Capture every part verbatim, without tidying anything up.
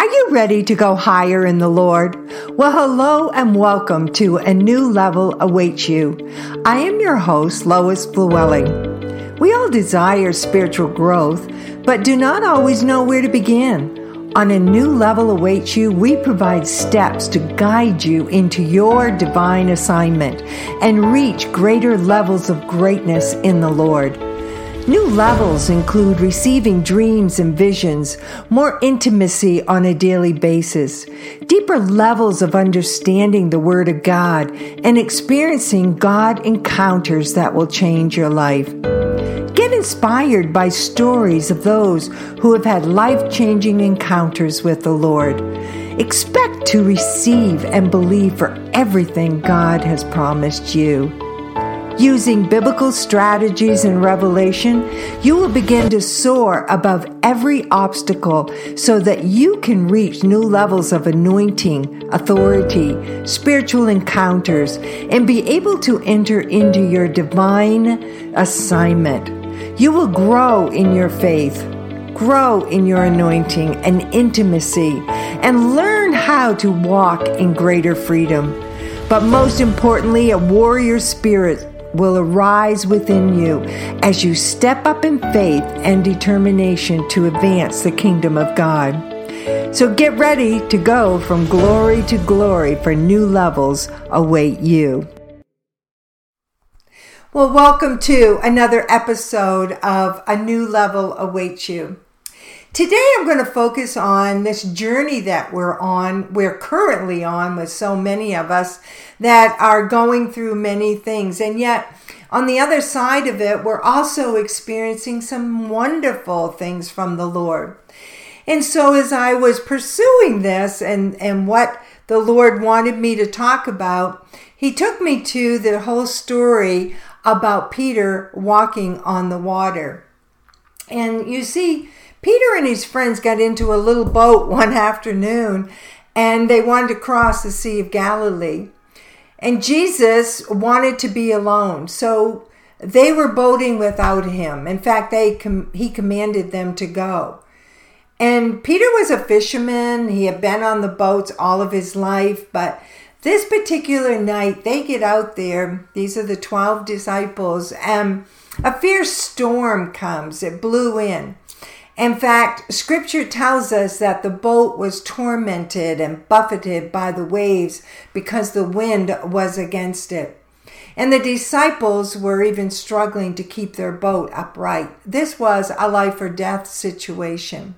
Are you ready to go higher in the Lord? Well, hello and welcome to A New Level Awaits You. I am your host, Lois Flewelling. We all desire spiritual growth, but do not always know where to begin. On A New Level Awaits You, we provide steps to guide you into your divine assignment and reach greater levels of greatness in the Lord. New levels include receiving dreams and visions, more intimacy on a daily basis, deeper levels of understanding the Word of God, and experiencing God encounters that will change your life. Get inspired by stories of those who have had life-changing encounters with the Lord. Expect to receive and believe for everything God has promised you. Using biblical strategies and revelation, you will begin to soar above every obstacle so that you can reach new levels of anointing, authority, spiritual encounters, and be able to enter into your divine assignment. You will grow in your faith, grow in your anointing and intimacy, and learn how to walk in greater freedom. But most importantly, a warrior spirit will arise within you as you step up in faith and determination to advance the kingdom of God. So get ready to go from glory to glory, for new levels await you. Well, welcome to another episode of A New Level Awaits You. Today I'm going to focus on this journey that we're on, we're currently on with so many of us that are going through many things. And yet on the other side of it, we're also experiencing some wonderful things from the Lord. And so as I was pursuing this and, and what the Lord wanted me to talk about, He took me to the whole story about Peter walking on the water. And you see, Peter and his friends got into a little boat one afternoon and they wanted to cross the Sea of Galilee. And Jesus wanted to be alone, so they were boating without him. In fact, they com- he commanded them to go. And Peter was a fisherman. He had been on the boats all of his life, but this particular night they get out there. These are the twelve disciples, and a fierce storm comes. It blew in. In fact, scripture tells us that the boat was tormented and buffeted by the waves because the wind was against it. And the disciples were even struggling to keep their boat upright. This was a life or death situation.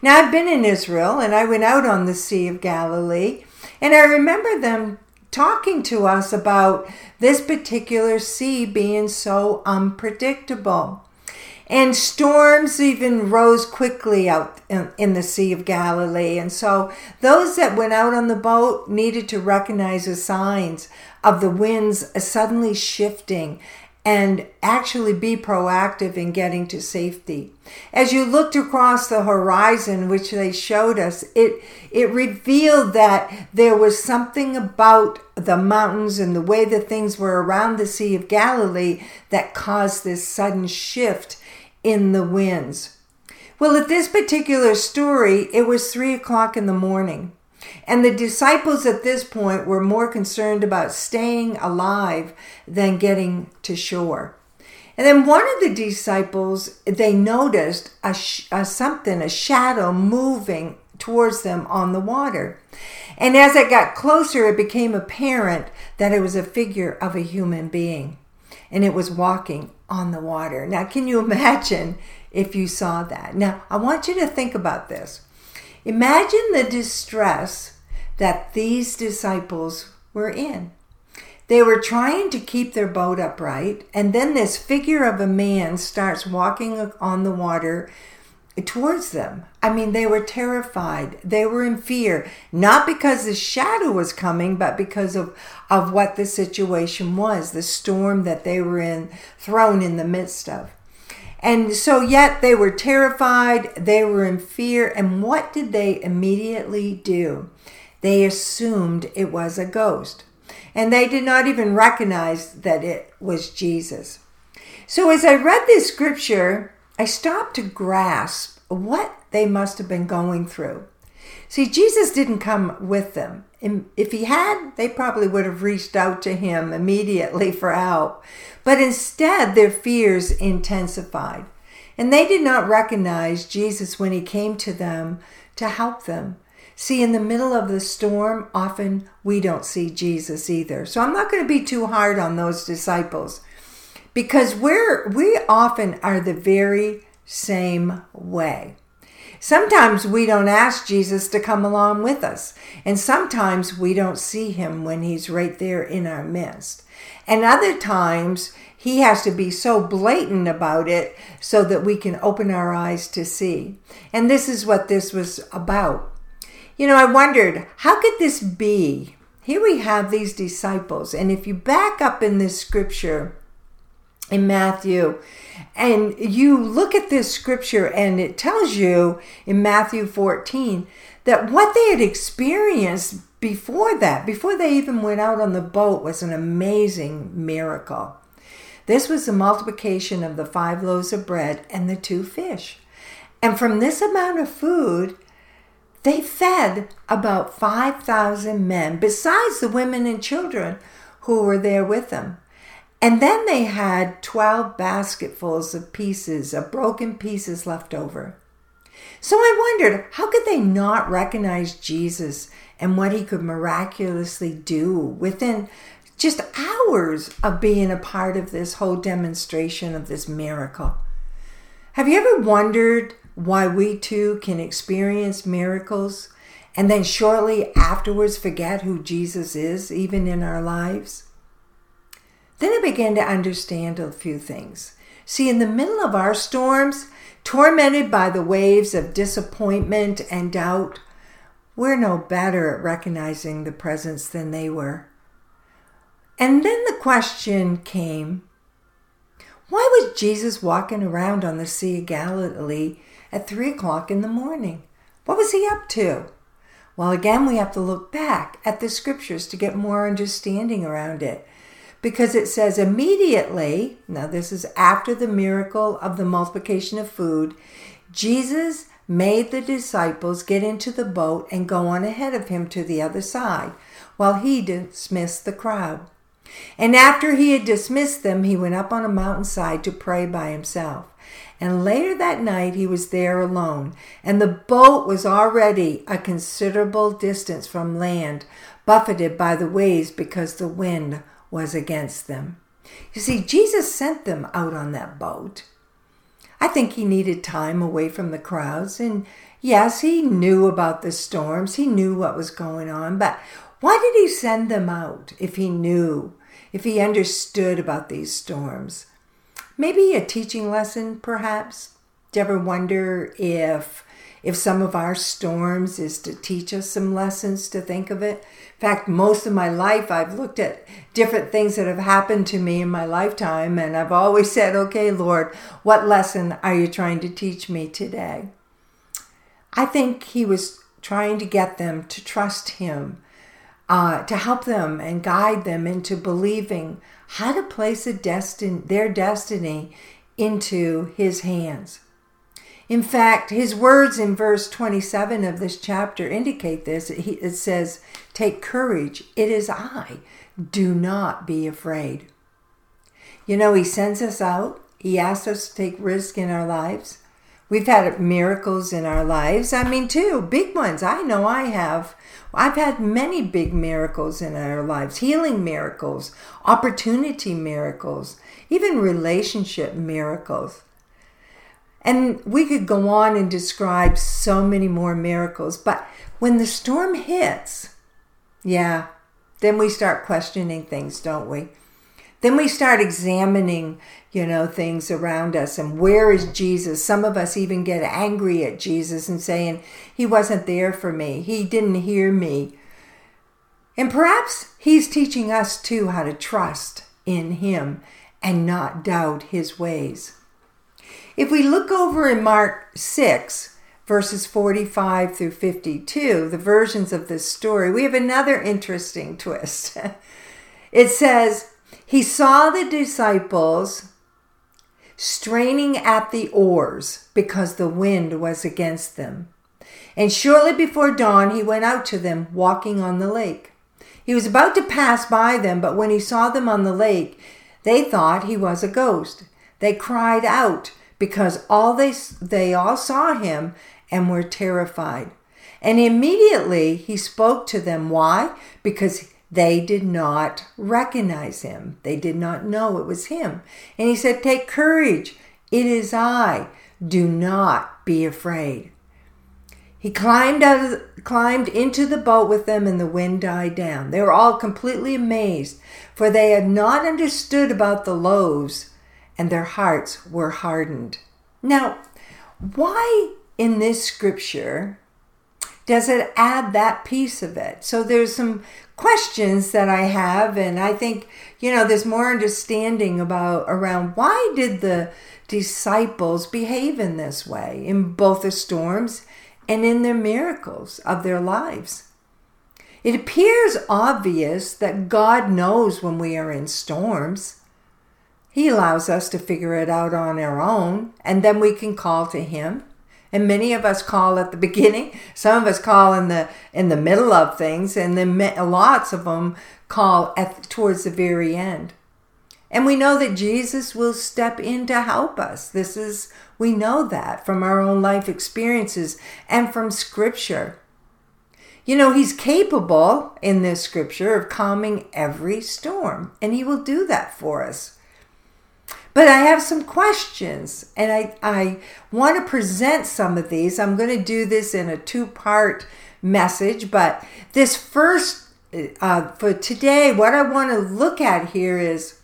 Now, I've been in Israel and I went out on the Sea of Galilee, and I remember them talking to us about this particular sea being so unpredictable. And storms even rose quickly out in the Sea of Galilee. And so those that went out on the boat needed to recognize the signs of the winds suddenly shifting and actually be proactive in getting to safety. As you looked across the horizon, which they showed us, it, it revealed that there was something about the mountains and the way that things were around the Sea of Galilee that caused this sudden shift in the winds. Well, at this particular story, it was three o'clock in the morning, and the disciples at this point were more concerned about staying alive than getting to shore. And then one of the disciples, they noticed a, sh- a something, a shadow moving towards them on the water. And as it got closer, it became apparent that it was a figure of a human being, and it was walking on the water. Now, can you imagine if you saw that? Now, I want you to think about this. Imagine the distress that these disciples were in. They were trying to keep their boat upright, and then this figure of a man starts walking on the water towards them. I mean, they were terrified. They were in fear, not because the shadow was coming, but because of, of what the situation was, the storm that they were in, thrown in the midst of. And so yet they were terrified, they were in fear, and what did they immediately do? They assumed it was a ghost, and they did not even recognize that it was Jesus. So as I read this scripture, I stopped to grasp what they must have been going through. See, Jesus didn't come with them. If he had, they probably would have reached out to him immediately for help. But instead, their fears intensified. And they did not recognize Jesus when he came to them to help them. See, in the middle of the storm, often we don't see Jesus either. So I'm not going to be too hard on those disciples, because we're, we often are the very same way. Sometimes we don't ask Jesus to come along with us, and sometimes we don't see him when he's right there in our midst. And other times he has to be so blatant about it so that we can open our eyes to see. And this is what this was about. You know, I wondered, how could this be? Here we have these disciples, and if you back up in this scripture in Matthew, and you look at this scripture, and it tells you in Matthew fourteen that what they had experienced before that, before they even went out on the boat, was an amazing miracle. This was the multiplication of the five loaves of bread and the two fish. And from this amount of food, they fed about five thousand men, besides the women and children who were there with them. And then they had twelve basketfuls of pieces, of broken pieces left over. So I wondered, how could they not recognize Jesus and what he could miraculously do within just hours of being a part of this whole demonstration of this miracle? Have you ever wondered why we too can experience miracles and then shortly afterwards forget who Jesus is, even in our lives? Then I began to understand a few things. See, in the middle of our storms, tormented by the waves of disappointment and doubt, we're no better at recognizing the presence than they were. And then the question came, why was Jesus walking around on the Sea of Galilee at three o'clock in the morning? What was he up to? Well, again, we have to look back at the scriptures to get more understanding around it. Because it says immediately, now this is after the miracle of the multiplication of food, Jesus made the disciples get into the boat and go on ahead of him to the other side, while he dismissed the crowd. And after he had dismissed them, he went up on a mountainside to pray by himself. And later that night he was there alone, and the boat was already a considerable distance from land, buffeted by the waves because the wind was against them. You see, Jesus sent them out on that boat. I think he needed time away from the crowds, and yes, he knew about the storms, he knew what was going on, but why did he send them out if he knew, if he understood about these storms? Maybe a teaching lesson, perhaps? Do you ever wonder if If some of our storms is to teach us some lessons to think of it? In fact, most of my life, I've looked at different things that have happened to me in my lifetime, and I've always said, okay, Lord, what lesson are you trying to teach me today? I think he was trying to get them to trust him, uh, to help them and guide them into believing how to place a destin- their destiny into his hands. In fact, his words in verse twenty-seven of this chapter indicate this. It says, "Take courage, it is I. Do not be afraid." You know, he sends us out. He asks us to take risk in our lives. We've had miracles in our lives. I mean, too, big ones. I know I have. I've had many big miracles in our lives. Healing miracles, opportunity miracles, even relationship miracles. And we could go on and describe so many more miracles. But when the storm hits, yeah, then we start questioning things, don't we? Then we start examining, you know, things around us. And where is Jesus? Some of us even get angry at Jesus and saying, he wasn't there for me. He didn't hear me. And perhaps he's teaching us, too, how to trust in him and not doubt his ways. If we look over in Mark six, verses forty-five through fifty-two, the versions of this story, we have another interesting twist. It says, he saw the disciples straining at the oars because the wind was against them. And shortly before dawn he went out to them, walking on the lake. He was about to pass by them, but when he saw them on the lake, they thought he was a ghost. They cried out because all they they all saw him and were terrified. And immediately he spoke to them. Why? Because they did not recognize him. They did not know it was him. And he said, "Take courage. It is I. Do not be afraid." He climbed out of the, climbed into the boat with them, and the wind died down. They were all completely amazed, for they had not understood about the loaves, and their hearts were hardened. Now, why in this scripture does it add that piece of it? So there's some questions that I have, and I think, you know, there's more understanding about around why did the disciples behave in this way in both the storms and in their miracles of their lives. It appears obvious that God knows when we are in storms. He allows us to figure it out on our own, and then we can call to him. And many of us call at the beginning, some of us call in the in the middle of things, and then lots of them call at towards the very end. And we know that Jesus will step in to help us. This is, we know that from our own life experiences and from scripture. You know, he's capable in this scripture of calming every storm, and he will do that for us. But I have some questions, and I, I want to present some of these. I'm going to do this in a two-part message, but this first, uh, for today, what I want to look at here is,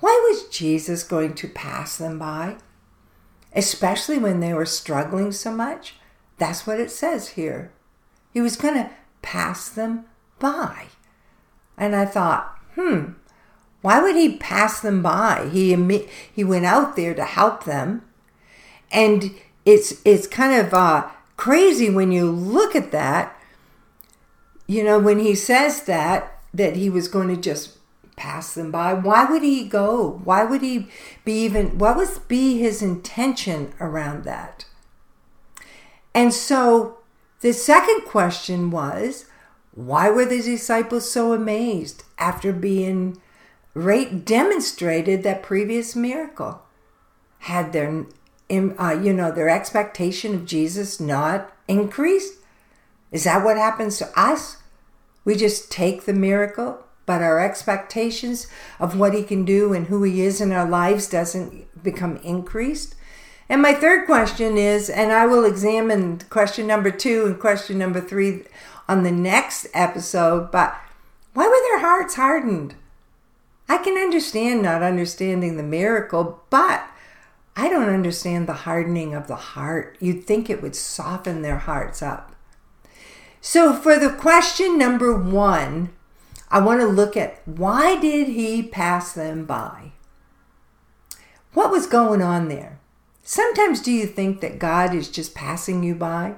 why was Jesus going to pass them by, especially when they were struggling so much? That's what it says here. He was going to pass them by. And I thought, hmm, why would he pass them by? He he went out there to help them. And it's, it's kind of uh, crazy when you look at that, you know, when he says that, that he was going to just pass them by. Why would he go? Why would he be even, what would be his intention around that? And so the second question was, why were the disciples so amazed after being right demonstrated that previous miracle? Had their, uh, you know, their expectation of Jesus not increased? Is that what happens to us? We just take the miracle, but our expectations of what he can do and who he is in our lives doesn't become increased. And my third question is, and I will examine question number two and question number three on the next episode, but why were their hearts hardened? I can understand not understanding the miracle, but I don't understand the hardening of the heart. You'd think it would soften their hearts up. So for the question number one, I want to look at, why did he pass them by? What was going on there? Sometimes do you think that God is just passing you by?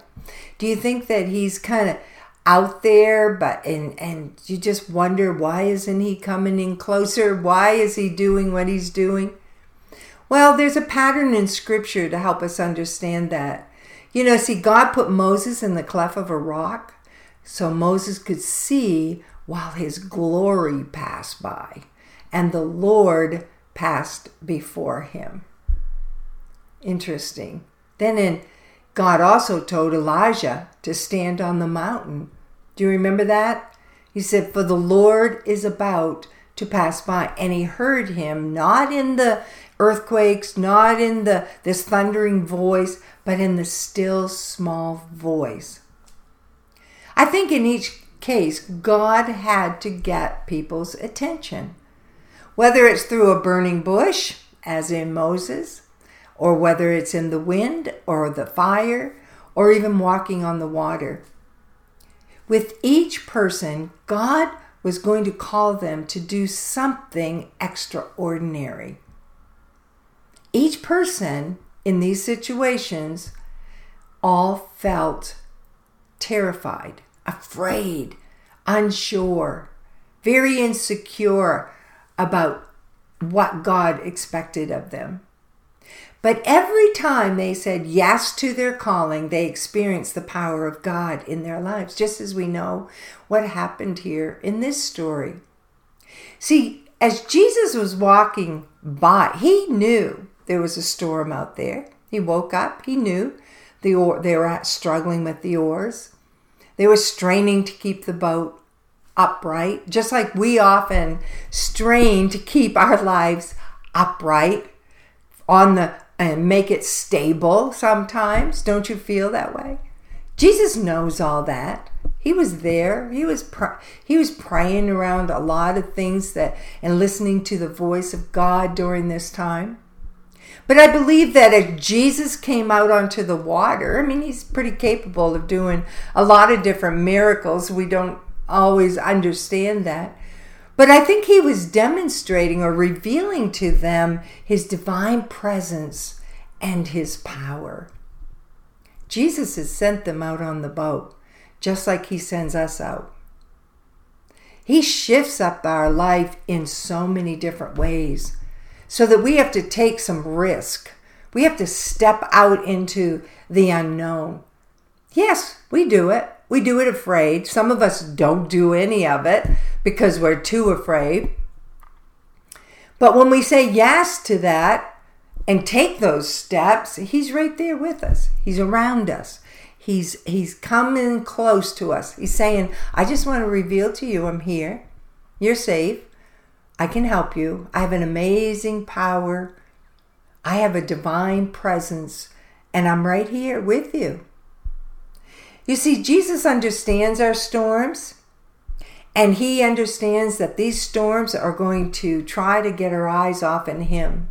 Do you think that he's kind of out there, but and, and you just wonder, why isn't he coming in closer? Why is he doing what he's doing? Well, there's a pattern in scripture to help us understand that. You know, see, God put Moses in the cleft of a rock so Moses could see while his glory passed by, and the Lord passed before him. Interesting. Then in, God also told Elijah to stand on the mountain. Do you remember that? He said, "For the Lord is about to pass by." And he heard him, not in the earthquakes, not in the this thundering voice, but in the still small voice. I think in each case, God had to get people's attention, whether it's through a burning bush, as in Moses, or whether it's in the wind or the fire, or even walking on the water. With each person, God was going to call them to do something extraordinary. Each person in these situations all felt terrified, afraid, unsure, very insecure about what God expected of them. But every time they said yes to their calling, they experienced the power of God in their lives, just as we know what happened here in this story. See, as Jesus was walking by, he knew there was a storm out there. He woke up, he knew the oar, they were struggling with the oars. They were straining to keep the boat upright, just like we often strain to keep our lives upright on the and make it stable sometimes. Don't you feel that way? Jesus knows all that. He was there. He was pr- he was praying around a lot of things that and listening to the voice of God during this time. But I believe that if Jesus came out onto the water, I mean, he's pretty capable of doing a lot of different miracles. We don't always understand that. But I think he was demonstrating or revealing to them his divine presence and his power. Jesus has sent them out on the boat, just like he sends us out. He shifts up our life in so many different ways, so that we have to take some risk. We have to step out into the unknown. Yes, we do it. We do it afraid. Some of us don't do any of it because we're too afraid. But when we say yes to that and take those steps, he's right there with us. He's around us. He's he's coming close to us. He's saying, I just want to reveal to you I'm here. You're safe. I can help you. I have an amazing power. I have a divine presence, and I'm right here with you. You see, Jesus understands our storms, and he understands that these storms are going to try to get our eyes off in him.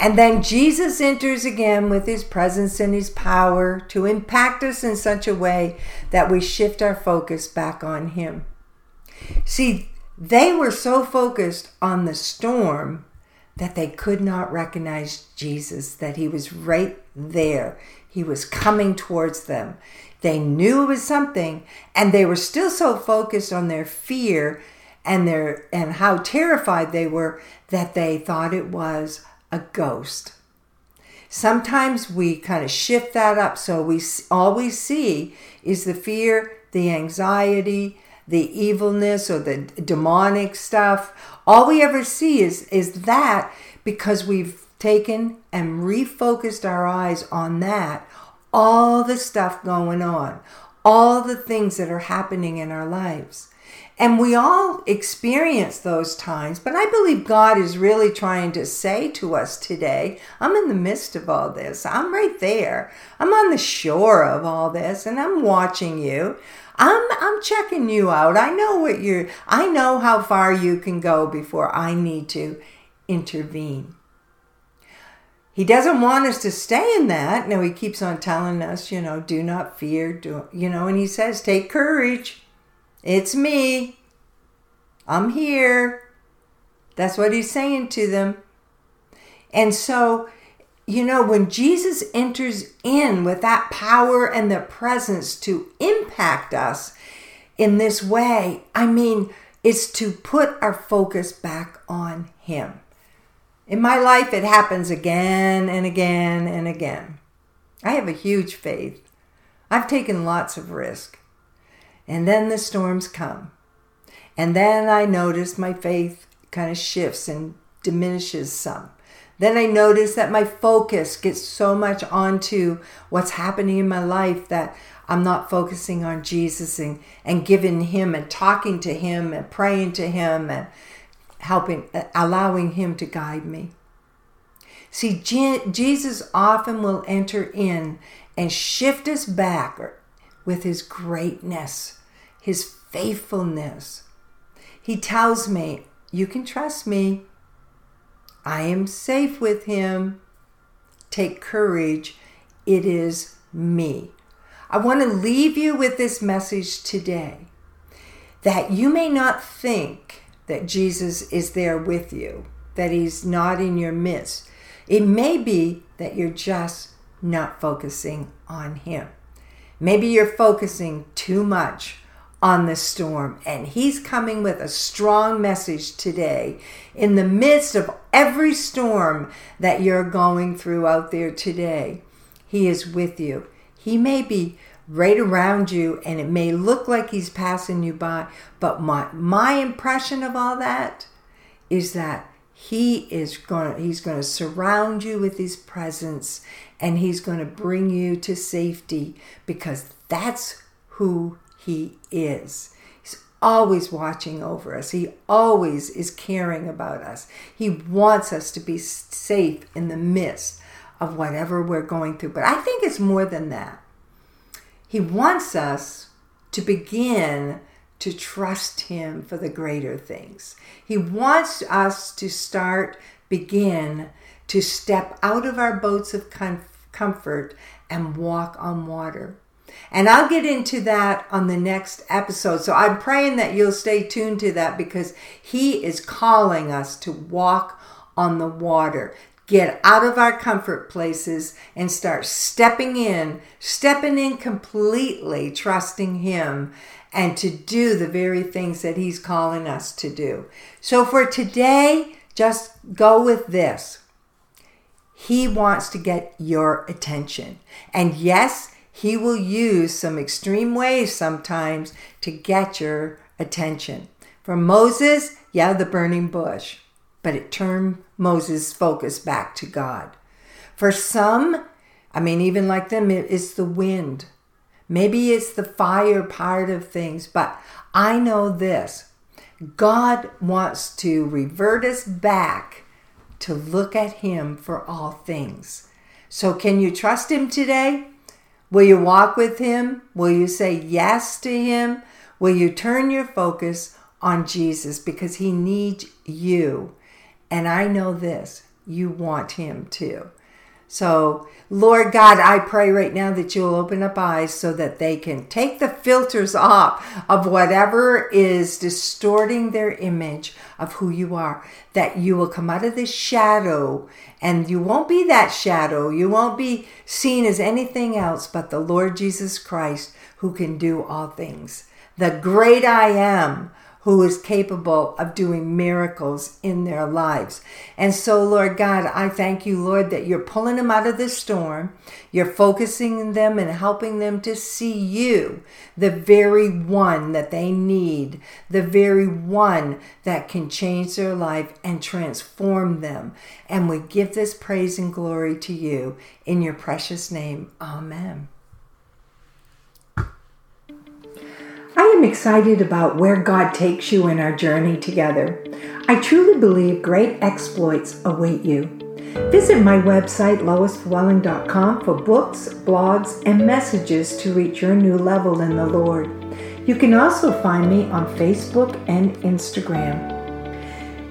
And then Jesus enters again with his presence and his power to impact us in such a way that we shift our focus back on him. See, they were so focused on the storm that they could not recognize Jesus, that he was right there. He was coming towards them. They knew it was something, and they were still so focused on their fear and their and how terrified they were that they thought it was a ghost. Sometimes we kind of shift that up, so we all we see is the fear, the anxiety, the evilness, or the demonic stuff. All we ever see is is that, because we've taken and refocused our eyes on that, all the stuff going on, all the things that are happening in our lives. And we all experience those times, but I believe God is really trying to say to us today, I'm in the midst of all this. I'm right there. I'm on the shore of all this, and I'm watching you. I'm I'm checking you out. I know what you're, I know how far you can go before I need to intervene. He doesn't want us to stay in that. Now, he keeps on telling us, you know, do not fear, do, you know, and he says, take courage. It's me. I'm here. That's what he's saying to them. And so, you know, when Jesus enters in with that power and the presence to impact us in this way, I mean, it's to put our focus back on him. In my life, it happens again and again and again. I have a huge faith. I've taken lots of risk. And then the storms come. And then I notice my faith kind of shifts and diminishes some. Then I notice that my focus gets so much onto what's happening in my life that I'm not focusing on Jesus and, and giving him and talking to him and praying to him and helping, allowing him to guide me. See, Jesus often will enter in and shift us back with his greatness, his faithfulness. He tells me, you can trust me. I am safe with him. Take courage. It is me. I want to leave you with this message today, that you may not think that Jesus is there with you, that he's not in your midst. It may be that you're just not focusing on him. Maybe you're focusing too much on the storm, and he's coming with a strong message today in the midst of every storm that you're going through out there today. He is with you. He may be right around you, and it may look like he's passing you by, but my my impression of all that is that he is going to, he's going to surround you with his presence, and he's going to bring you to safety, because that's who he is. He's always watching over us. He always is caring about us. He wants us to be safe in the midst of whatever we're going through. But I think it's more than that. He wants us to begin to trust him for the greater things. He wants us to start, begin to step out of our boats of comfort and walk on water. And I'll get into that on the next episode. So I'm praying that you'll stay tuned to that, because he is calling us to walk on the water. Get out of our comfort places and start stepping in, stepping in completely, trusting him, and to do the very things that he's calling us to do. So for today, just go with this. He wants to get your attention. And yes, he will use some extreme ways sometimes to get your attention. For Moses, yeah, the burning bush, but it turned Moses' focus back to God. For some, I mean, even like them, it's the wind. Maybe it's the fire part of things, but I know this. God wants to revert us back to look at him for all things. So can you trust him today? Will you walk with him? Will you say yes to him? Will you turn your focus on Jesus? Because he needs you. And I know this, you want him too. So, Lord God, I pray right now that you'll open up eyes so that they can take the filters off of whatever is distorting their image of who you are, that you will come out of this shadow, and you won't be that shadow. You won't be seen as anything else but the Lord Jesus Christ, who can do all things. The great I am, who is capable of doing miracles in their lives. And so, Lord God, I thank you, Lord, that you're pulling them out of this storm. You're focusing them and helping them to see you, the very one that they need, the very one that can change their life and transform them. And we give this praise and glory to you in your precious name. Amen. I am excited about where God takes you in our journey together. I truly believe great exploits await you. Visit my website, lois flewelling dot com, for books, blogs, and messages to reach your new level in the Lord. You can also find me on Facebook and Instagram.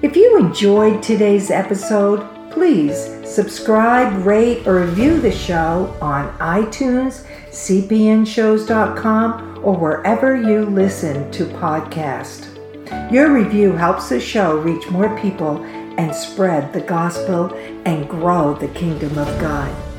If you enjoyed today's episode, please subscribe, rate, or review the show on iTunes, c p n shows dot com, or wherever you listen to podcasts. Your review helps the show reach more people and spread the gospel and grow the kingdom of God.